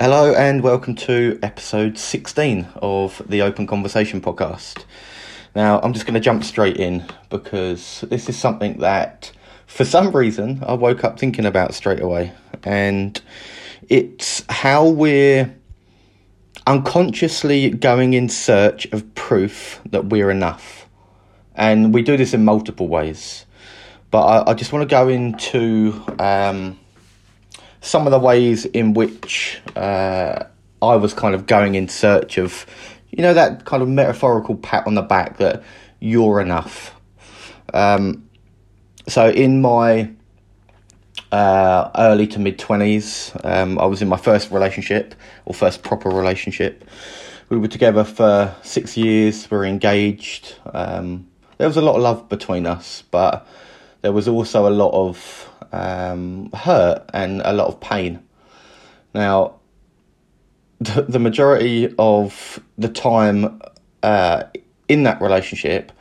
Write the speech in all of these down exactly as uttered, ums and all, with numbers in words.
Hello and welcome to episode sixteen of the Open Conversation Podcast. Now, I'm just going to jump straight in because this is something that, for some reason, I woke up thinking about straight away. And it's how we're unconsciously going in search of proof that we're enough. And we do this in multiple ways. But I, I just want to go into um, some of the ways in which uh, I was kind of going in search of, you know, that kind of metaphorical pat on the back that you're enough. Um, so in my uh, early to mid-twenties, um, I was in my first relationship, or first proper relationship. We were together for six years, we were engaged. Um, there was a lot of love between us, but there was also a lot of um, hurt and a lot of pain. Now, the, the majority of the time uh, in that relationship,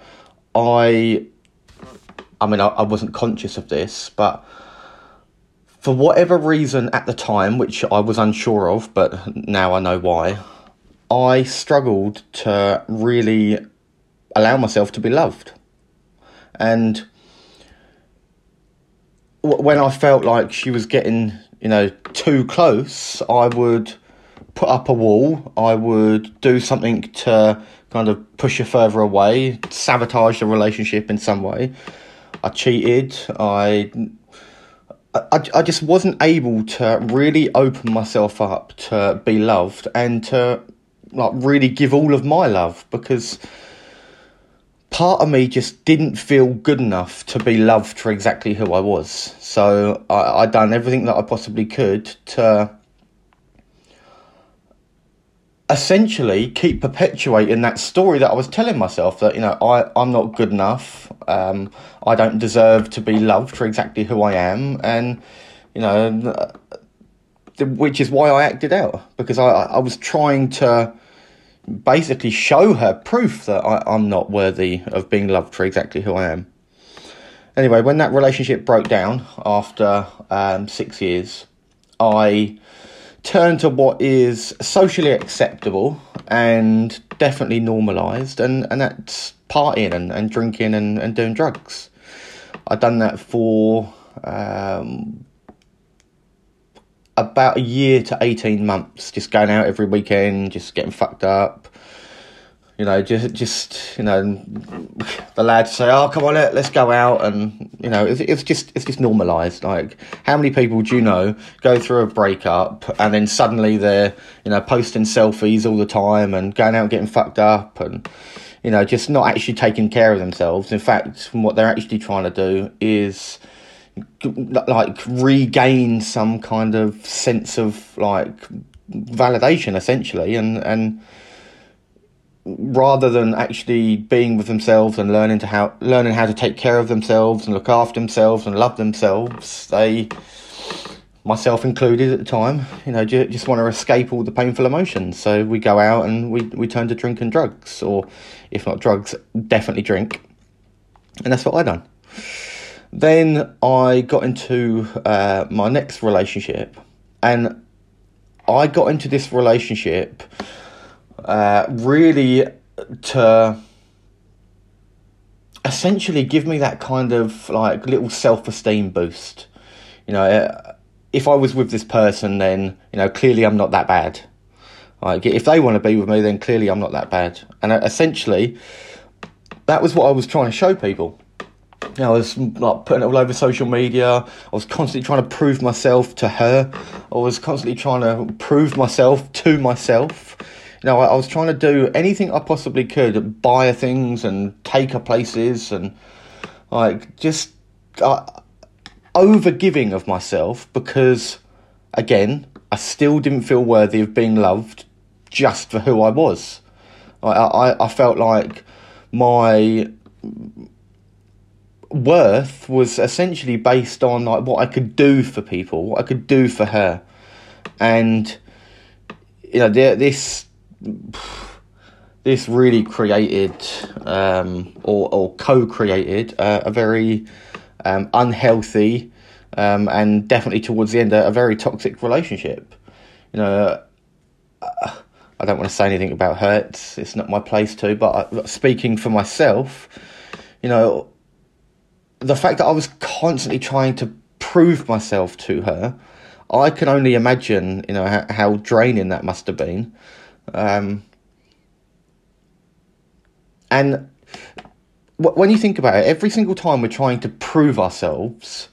I, I mean, I, I wasn't conscious of this, but for whatever reason at the time, which I was unsure of, but now I know why, I struggled to really allow myself to be loved. And when I felt like she was getting, you know, too close, I would put up a wall. I would do something to kind of push her further away, sabotage the relationship in some way. I cheated. I, I, I just wasn't able to really open myself up to be loved and to, like, really give all of my love, because part of me just didn't feel good enough to be loved for exactly who I was. So I, I done everything that I possibly could to essentially keep perpetuating that story that I was telling myself, that, you know, I, I'm not good enough. Um, I don't deserve to be loved for exactly who I am. And, you know, which is why I acted out, because I, I was trying to basically show her proof that I, I'm not worthy of being loved for exactly who I am. Anyway, when that relationship broke down after um, six years, I turned to what is socially acceptable and definitely normalised, and, and that's partying and, and drinking and, and doing drugs. I'd done that for um, about a year to eighteen months, just going out every weekend, just getting fucked up, you know, just, just you know, the lads say, oh, come on, let's go out, and, you know, it's, it's just, it's just normalised. Like, how many people do you know go through a breakup and then suddenly they're, you know, posting selfies all the time and going out and getting fucked up and, you know, just not actually taking care of themselves. In fact, what they're actually trying to do is, like, regain some kind of sense of, like, validation, essentially, and and rather than actually being with themselves and learning to how learning how to take care of themselves and look after themselves and love themselves, they, myself included at the time, you know, just want to escape all the painful emotions. So we go out and we we turn to drink and drugs, or if not drugs, definitely drink, and that's what I done. Then I got into uh, my next relationship, and I got into this relationship uh, really to essentially give me that kind of, like, little self-esteem boost. You know, if I was with this person, then, you know, clearly I'm not that bad. Like, if they want to be with me, then clearly I'm not that bad. And essentially, that was what I was trying to show people. You know, I was, like, putting it all over social media. I was constantly trying to prove myself to her. I was constantly trying to prove myself to myself. You know, I, I was trying to do anything I possibly could, buy her things and take her places, and, like, just uh, over-giving of myself, because, again, I still didn't feel worthy of being loved just for who I was. I, I, I felt like my worth was essentially based on, like, what I could do for people, what I could do for her. And, you know, this this really created um or, or co-created uh, a very um unhealthy um and definitely towards the end a, a very toxic relationship. You know, uh, I don't want to say anything about her. It's, it's not my place to, but I, speaking for myself, you know, the fact that I was constantly trying to prove myself to her, I can only imagine, you know, how, how draining that must have been. Um, and w- when you think about it, every single time we're trying to prove ourselves,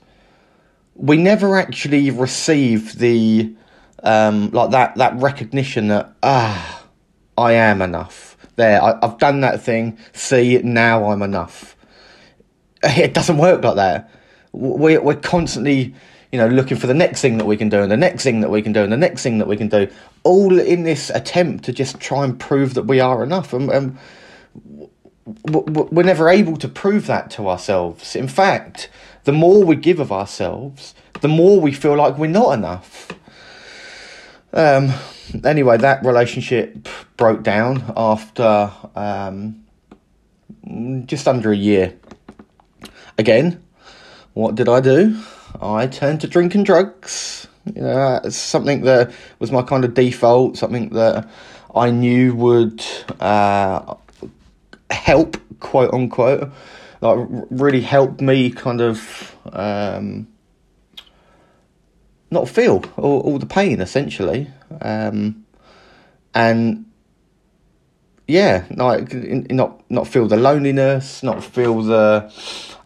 we never actually receive the, um, like that, that recognition that, ah, I am enough. There, I, I've done that thing. See, now I'm enough. It doesn't work like that. We're, we're constantly, you know, looking for the next thing that we can do and the next thing that we can do and the next thing that we can do, all in this attempt to just try and prove that we are enough. And, and we're never able to prove that to ourselves. In fact, the more we give of ourselves, the more we feel like we're not enough. Um. Anyway, that relationship broke down after um, just under a year. Again, what did I do? I turned to drink and drugs. You know, it's something that was my kind of default, something that I knew would uh, help, quote unquote, like really help me kind of um, not feel all, all the pain, essentially. Um, and yeah, like not not feel the loneliness, not feel the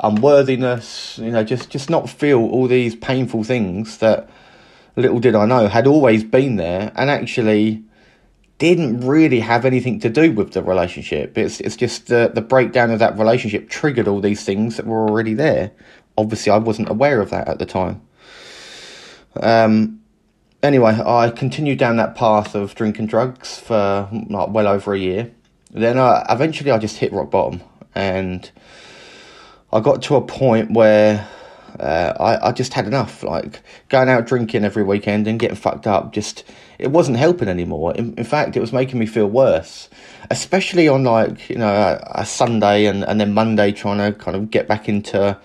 unworthiness, you know, just, just not feel all these painful things that little did I know had always been there and actually didn't really have anything to do with the relationship. It's it's just the, the breakdown of that relationship triggered all these things that were already there. Obviously, I wasn't aware of that at the time. Um. Anyway, I continued down that path of drinking drugs for like well over a year. Then I, eventually I just hit rock bottom. And I got to a point where uh, I, I just had enough. Like going out drinking every weekend and getting fucked up, just it wasn't helping anymore. In, in fact, it was making me feel worse. Especially on like, you know, a, a Sunday and, and then Monday trying to kind of get back into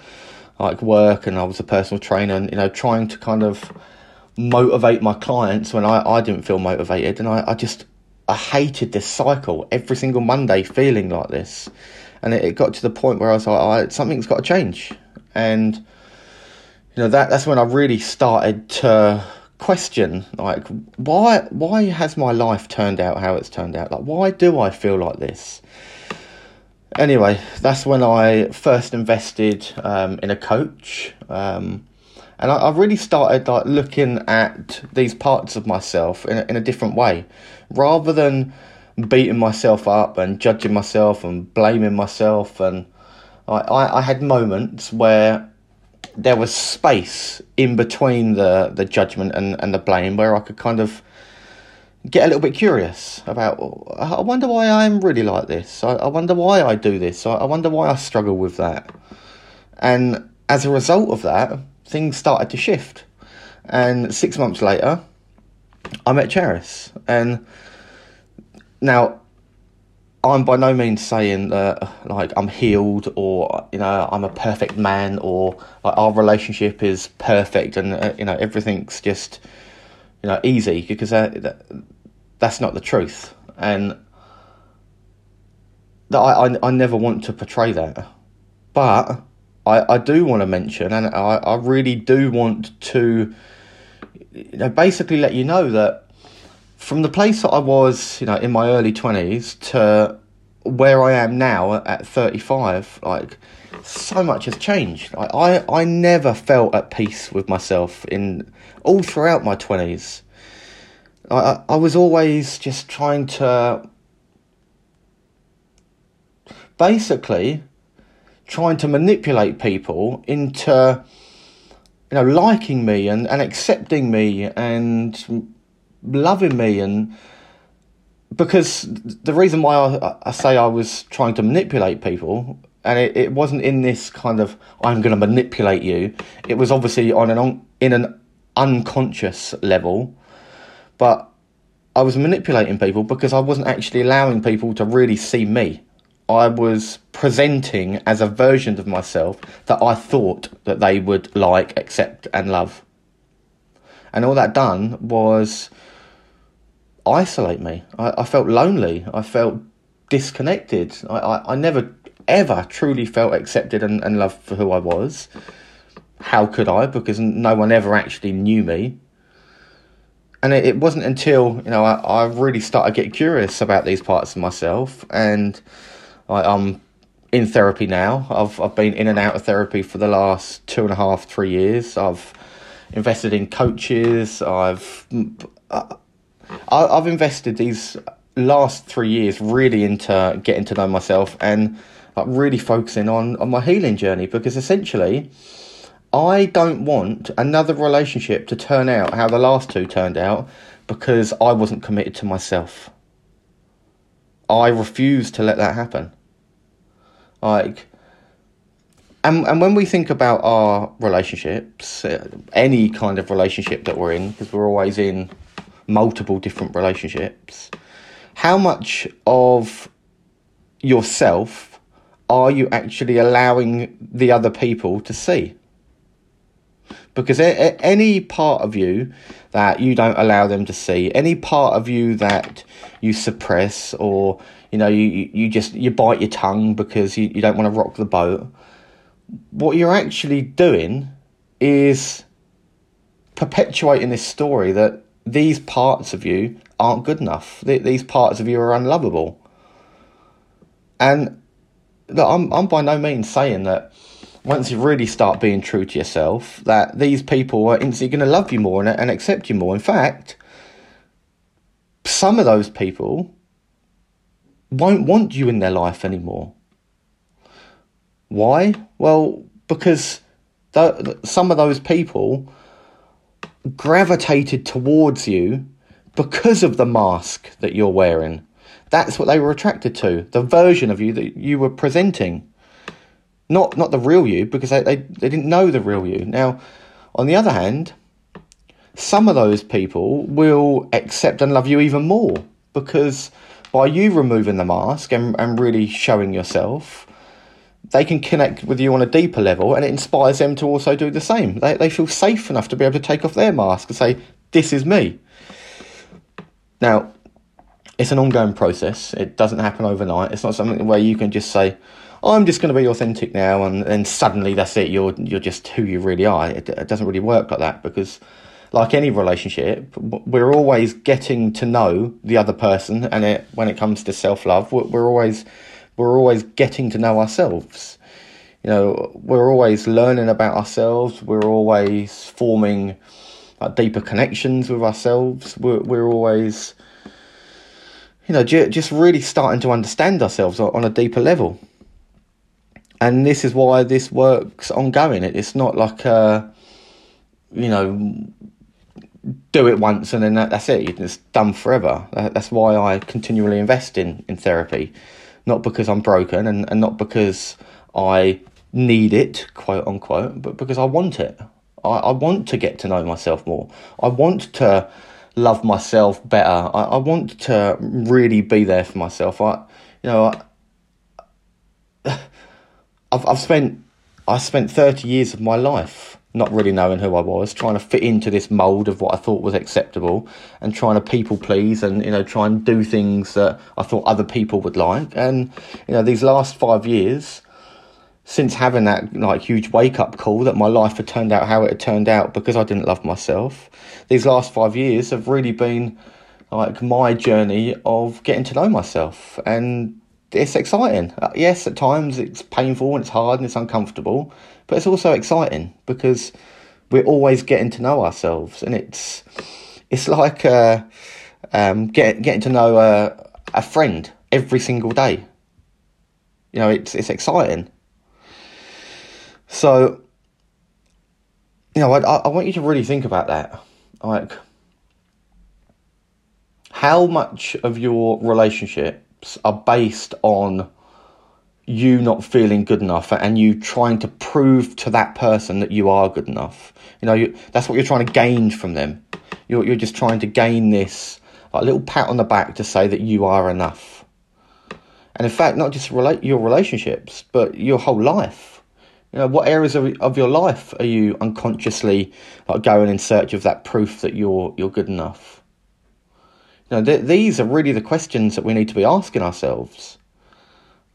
like work. And I was a personal trainer and, you know, trying to kind of motivate my clients when I, I didn't feel motivated. And I, I just, I hated this cycle every single Monday feeling like this. And it, it got to the point where I was like, I, something's got to change. And, you know, that that's when I really started to question, like, why, why has my life turned out how it's turned out? Like, why do I feel like this? Anyway, that's when I first invested um, in a coach, um, And I, I really started like looking at these parts of myself in a, in a different way, rather than beating myself up and judging myself and blaming myself. And I, I, I had moments where there was space in between the, the judgment and, and the blame where I could kind of get a little bit curious about, I wonder why I'm really like this. I, I wonder why I do this. I, I wonder why I struggle with that. And as a result of that, things started to shift. And six months later, I met Charis. And now, I'm by no means saying that, like, I'm healed or, you know, I'm a perfect man or like, our relationship is perfect and, uh, you know, everything's just, you know, easy because that, that, that's not the truth. And that I, I, I never want to portray that. But I, I do want to mention, and I, I really do want to, you know, basically let you know that from the place that I was, you know, in my early twenties to where I am now at thirty-five, like, so much has changed. Like, I, I never felt at peace with myself in all throughout my twenties. I, I was always just trying to, basically, trying to manipulate people into, you know, liking me and, and accepting me and loving me. And because the reason why I, I say I was trying to manipulate people, and it, it wasn't in this kind of, I'm going to manipulate you. It was obviously on an on, in an unconscious level, but I was manipulating people because I wasn't actually allowing people to really see me. I was presenting as a version of myself that I thought that they would like, accept and love. And all that done was isolate me. I, I felt lonely. I felt disconnected. I, I, I never, ever truly felt accepted and, and loved for who I was. How could I? Because no one ever actually knew me. And it, it wasn't until, you know, I, I really started getting curious about these parts of myself. And I, I'm in therapy now. I've I've been in and out of therapy for the last two and a half, three years. I've invested in coaches. I've I, I've invested these last three years really into getting to know myself and really focusing on, on my healing journey, because essentially I don't want another relationship to turn out how the last two turned out because I wasn't committed to myself. I refuse to let that happen. Like, and and when we think about our relationships, any kind of relationship that we're in, because we're always in multiple different relationships, how much of yourself are you actually allowing the other people to see? Because any part of you that you don't allow them to see, any part of you that you suppress, or, you know, you, you just, you bite your tongue because you, you don't want to rock the boat, what you're actually doing is perpetuating this story that these parts of you aren't good enough. These parts of you are unlovable. And look, I'm, I'm by no means saying that once you really start being true to yourself, that these people are instantly going to love you more and, and accept you more. In fact, some of those people won't want you in their life anymore. Why? Well, because th- some of those people gravitated towards you because of the mask that you're wearing. That's what they were attracted to, the version of you that you were presenting. Not not the real you, because they, they, they didn't know the real you. Now, on the other hand, some of those people will accept and love you even more, because by you removing the mask and, and really showing yourself, they can connect with you on a deeper level, and it inspires them to also do the same. They they feel safe enough to be able to take off their mask and say, this is me. Now, it's an ongoing process. It doesn't happen overnight. It's not something where you can just say, I'm just going to be authentic now, and, and suddenly that's it, you're you're just who you really are. It, it doesn't really work like that, because like any relationship, we're always getting to know the other person, and it, when it comes to self-love, we're always we're always getting to know ourselves. You know, we're always learning about ourselves, we're always forming like, deeper connections with ourselves, we're, we're always, you know, just really starting to understand ourselves on a deeper level. And this is why this work's ongoing. It, it's not like, uh, you know, do it once and then that, that's it. It's done forever. That, that's why I continually invest in, in therapy. Not because I'm broken and, and not because I need it, quote unquote, but because I want it. I, I want to get to know myself more. I want to love myself better. I, I want to really be there for myself. I, you know... I, I've I've spent I spent thirty years of my life not really knowing who I was, trying to fit into this mould of what I thought was acceptable, and trying to people please, and you know, try and do things that I thought other people would like. And you know, these last five years, since having that like huge wake up call that my life had turned out how it had turned out because I didn't love myself, these last five years have really been like my journey of getting to know myself. And it's exciting. Yes, at times it's painful and it's hard and it's uncomfortable, but it's also exciting because we're always getting to know ourselves, and it's it's like uh, um, get, getting to know a, a friend every single day. You know, it's it's exciting. So, you know, I I want you to really think about that, like how much of your relationship are based on you not feeling good enough and you trying to prove to that person that you are good enough. You know, you, that's what you're trying to gain from them. You're you're just trying to gain this like little pat on the back to say that you are enough. And in fact, not just relate your relationships, but your whole life. You know, what areas of of your life are you unconsciously like going in search of that proof that you're you're good enough? You know, th- these are really the questions that we need to be asking ourselves.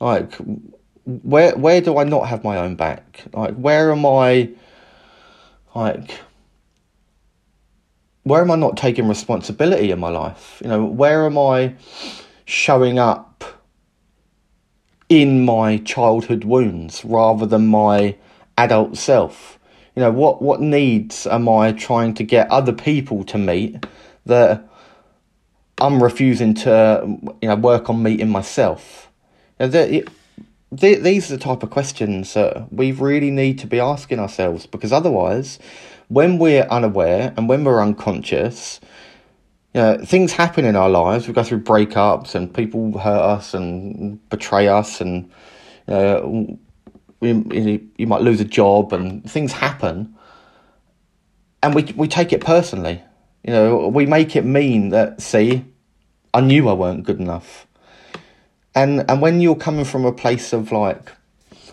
Like, where where do I not have my own back? Like, where am I, like, where am I not taking responsibility in my life? You know, where am I showing up in my childhood wounds rather than my adult self? You know, what, what needs am I trying to get other people to meet that I'm refusing to, you know, work on meeting myself? You know, the, the, these are the type of questions that we really need to be asking ourselves, because otherwise, when we're unaware and when we're unconscious, you know, things happen in our lives. We go through breakups and people hurt us and betray us, and you know, we, you might lose a job and things happen, and we we take it personally. You know, we make it mean that, see, I knew I weren't good enough. And and when you're coming from a place of like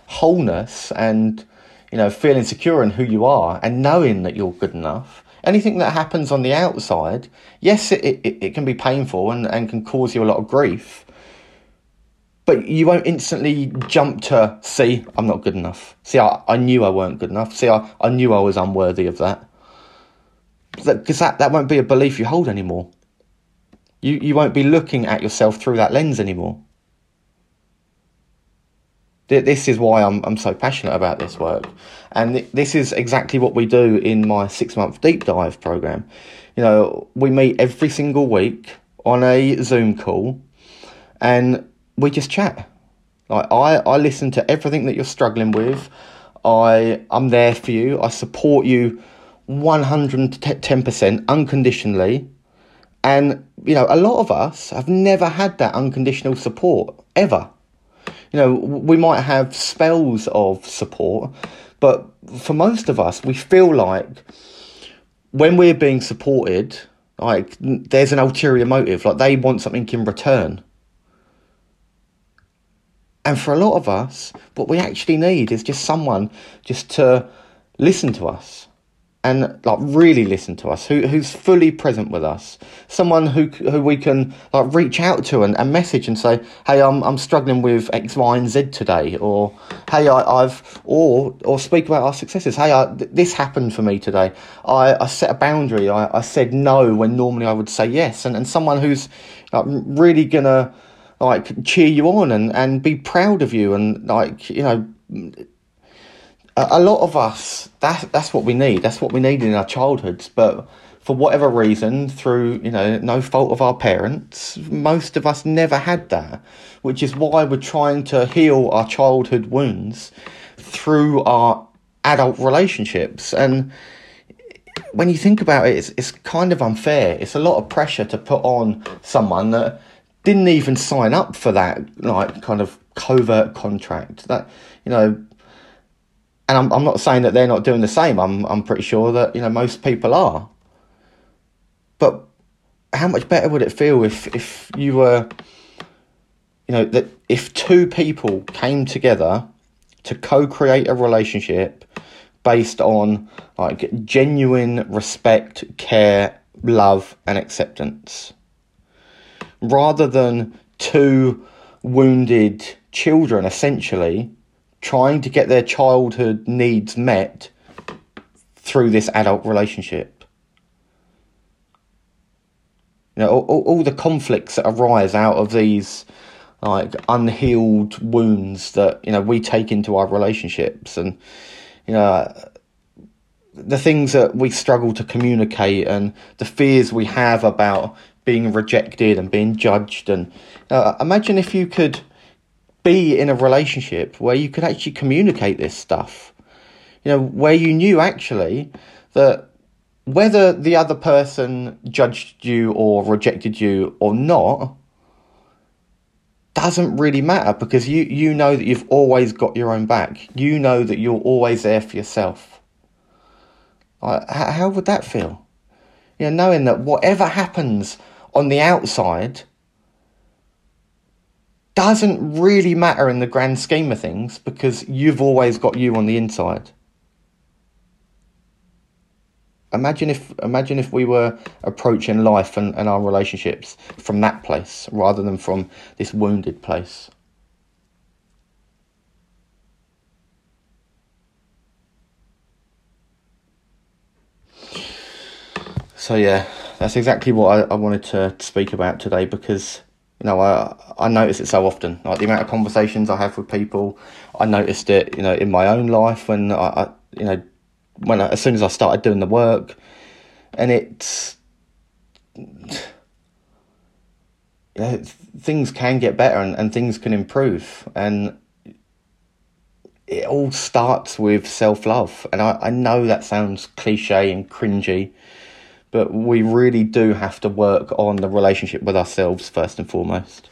wholeness and, you know, feeling secure in who you are and knowing that you're good enough, anything that happens on the outside, yes, it, it, it can be painful and, and can cause you a lot of grief, but you won't instantly jump to, see, I'm not good enough. See, I, I knew I weren't good enough. See, I, I knew I was unworthy of that. Because that, that won't be a belief you hold anymore. You, you won't be looking at yourself through that lens anymore. This is why I'm I'm so passionate about this work. And this is exactly what we do in my six-month deep dive program. You know, we meet every single week on a Zoom call and we just chat. Like, I, I listen to everything that you're struggling with. I, I'm there for you. I support you one hundred ten percent unconditionally. And, you know, a lot of us have never had that unconditional support, ever. You know, we might have spells of support, but for most of us, we feel like when we're being supported, like there's an ulterior motive, like they want something in return. And for a lot of us, what we actually need is just someone just to listen to us and like really listen to us, who who's fully present with us, someone who who we can like reach out to and, and message and say, hey, I'm I'm struggling with X, Y, and Z today, or hey, I, I've or or speak about our successes. Hey, I, th- this happened for me today. I, I set a boundary. I, I said no when normally I would say yes, and and someone who's like really gonna like cheer you on and and be proud of you and like you know. A lot of us, that, that's what we need. That's what we needed in our childhoods. But for whatever reason, through, you know, no fault of our parents, most of us never had that, which is why we're trying to heal our childhood wounds through our adult relationships. And when you think about it, it's, it's kind of unfair. It's a lot of pressure to put on someone that didn't even sign up for that, like, kind of covert contract. That, you know... And I'm I'm not saying that they're not doing the same. I'm I'm pretty sure that, you know, most people are. But how much better would it feel if, if you were, you know, that if two people came together to co-create a relationship based on like genuine respect, care, love, and acceptance, rather than two wounded children essentially trying to get their childhood needs met through this adult relationship. You know, all, all the conflicts that arise out of these like unhealed wounds that, you know, we take into our relationships, and, you know, the things that we struggle to communicate and the fears we have about being rejected and being judged. And uh, imagine if you could be in a relationship where you could actually communicate this stuff, you know, where you knew actually that whether the other person judged you or rejected you or not doesn't really matter, because you you know that you've always got your own back. You know that you're always there for yourself. Like, how would that feel? You know, knowing that whatever happens on the outside doesn't really matter in the grand scheme of things, because you've always got you on the inside. Imagine if imagine if we were approaching life and, and our relationships from that place rather than from this wounded place. So yeah, that's exactly what I, I wanted to speak about today, because you know I I notice it so often. Like the amount of conversations I have with people, I noticed it. You know, in my own life when I, I you know. When I, as soon as I started doing the work, and it's, you know, things can get better and, and things can improve, and it all starts with self-love. And I, I know that sounds cliche and cringy, but we really do have to work on the relationship with ourselves first and foremost.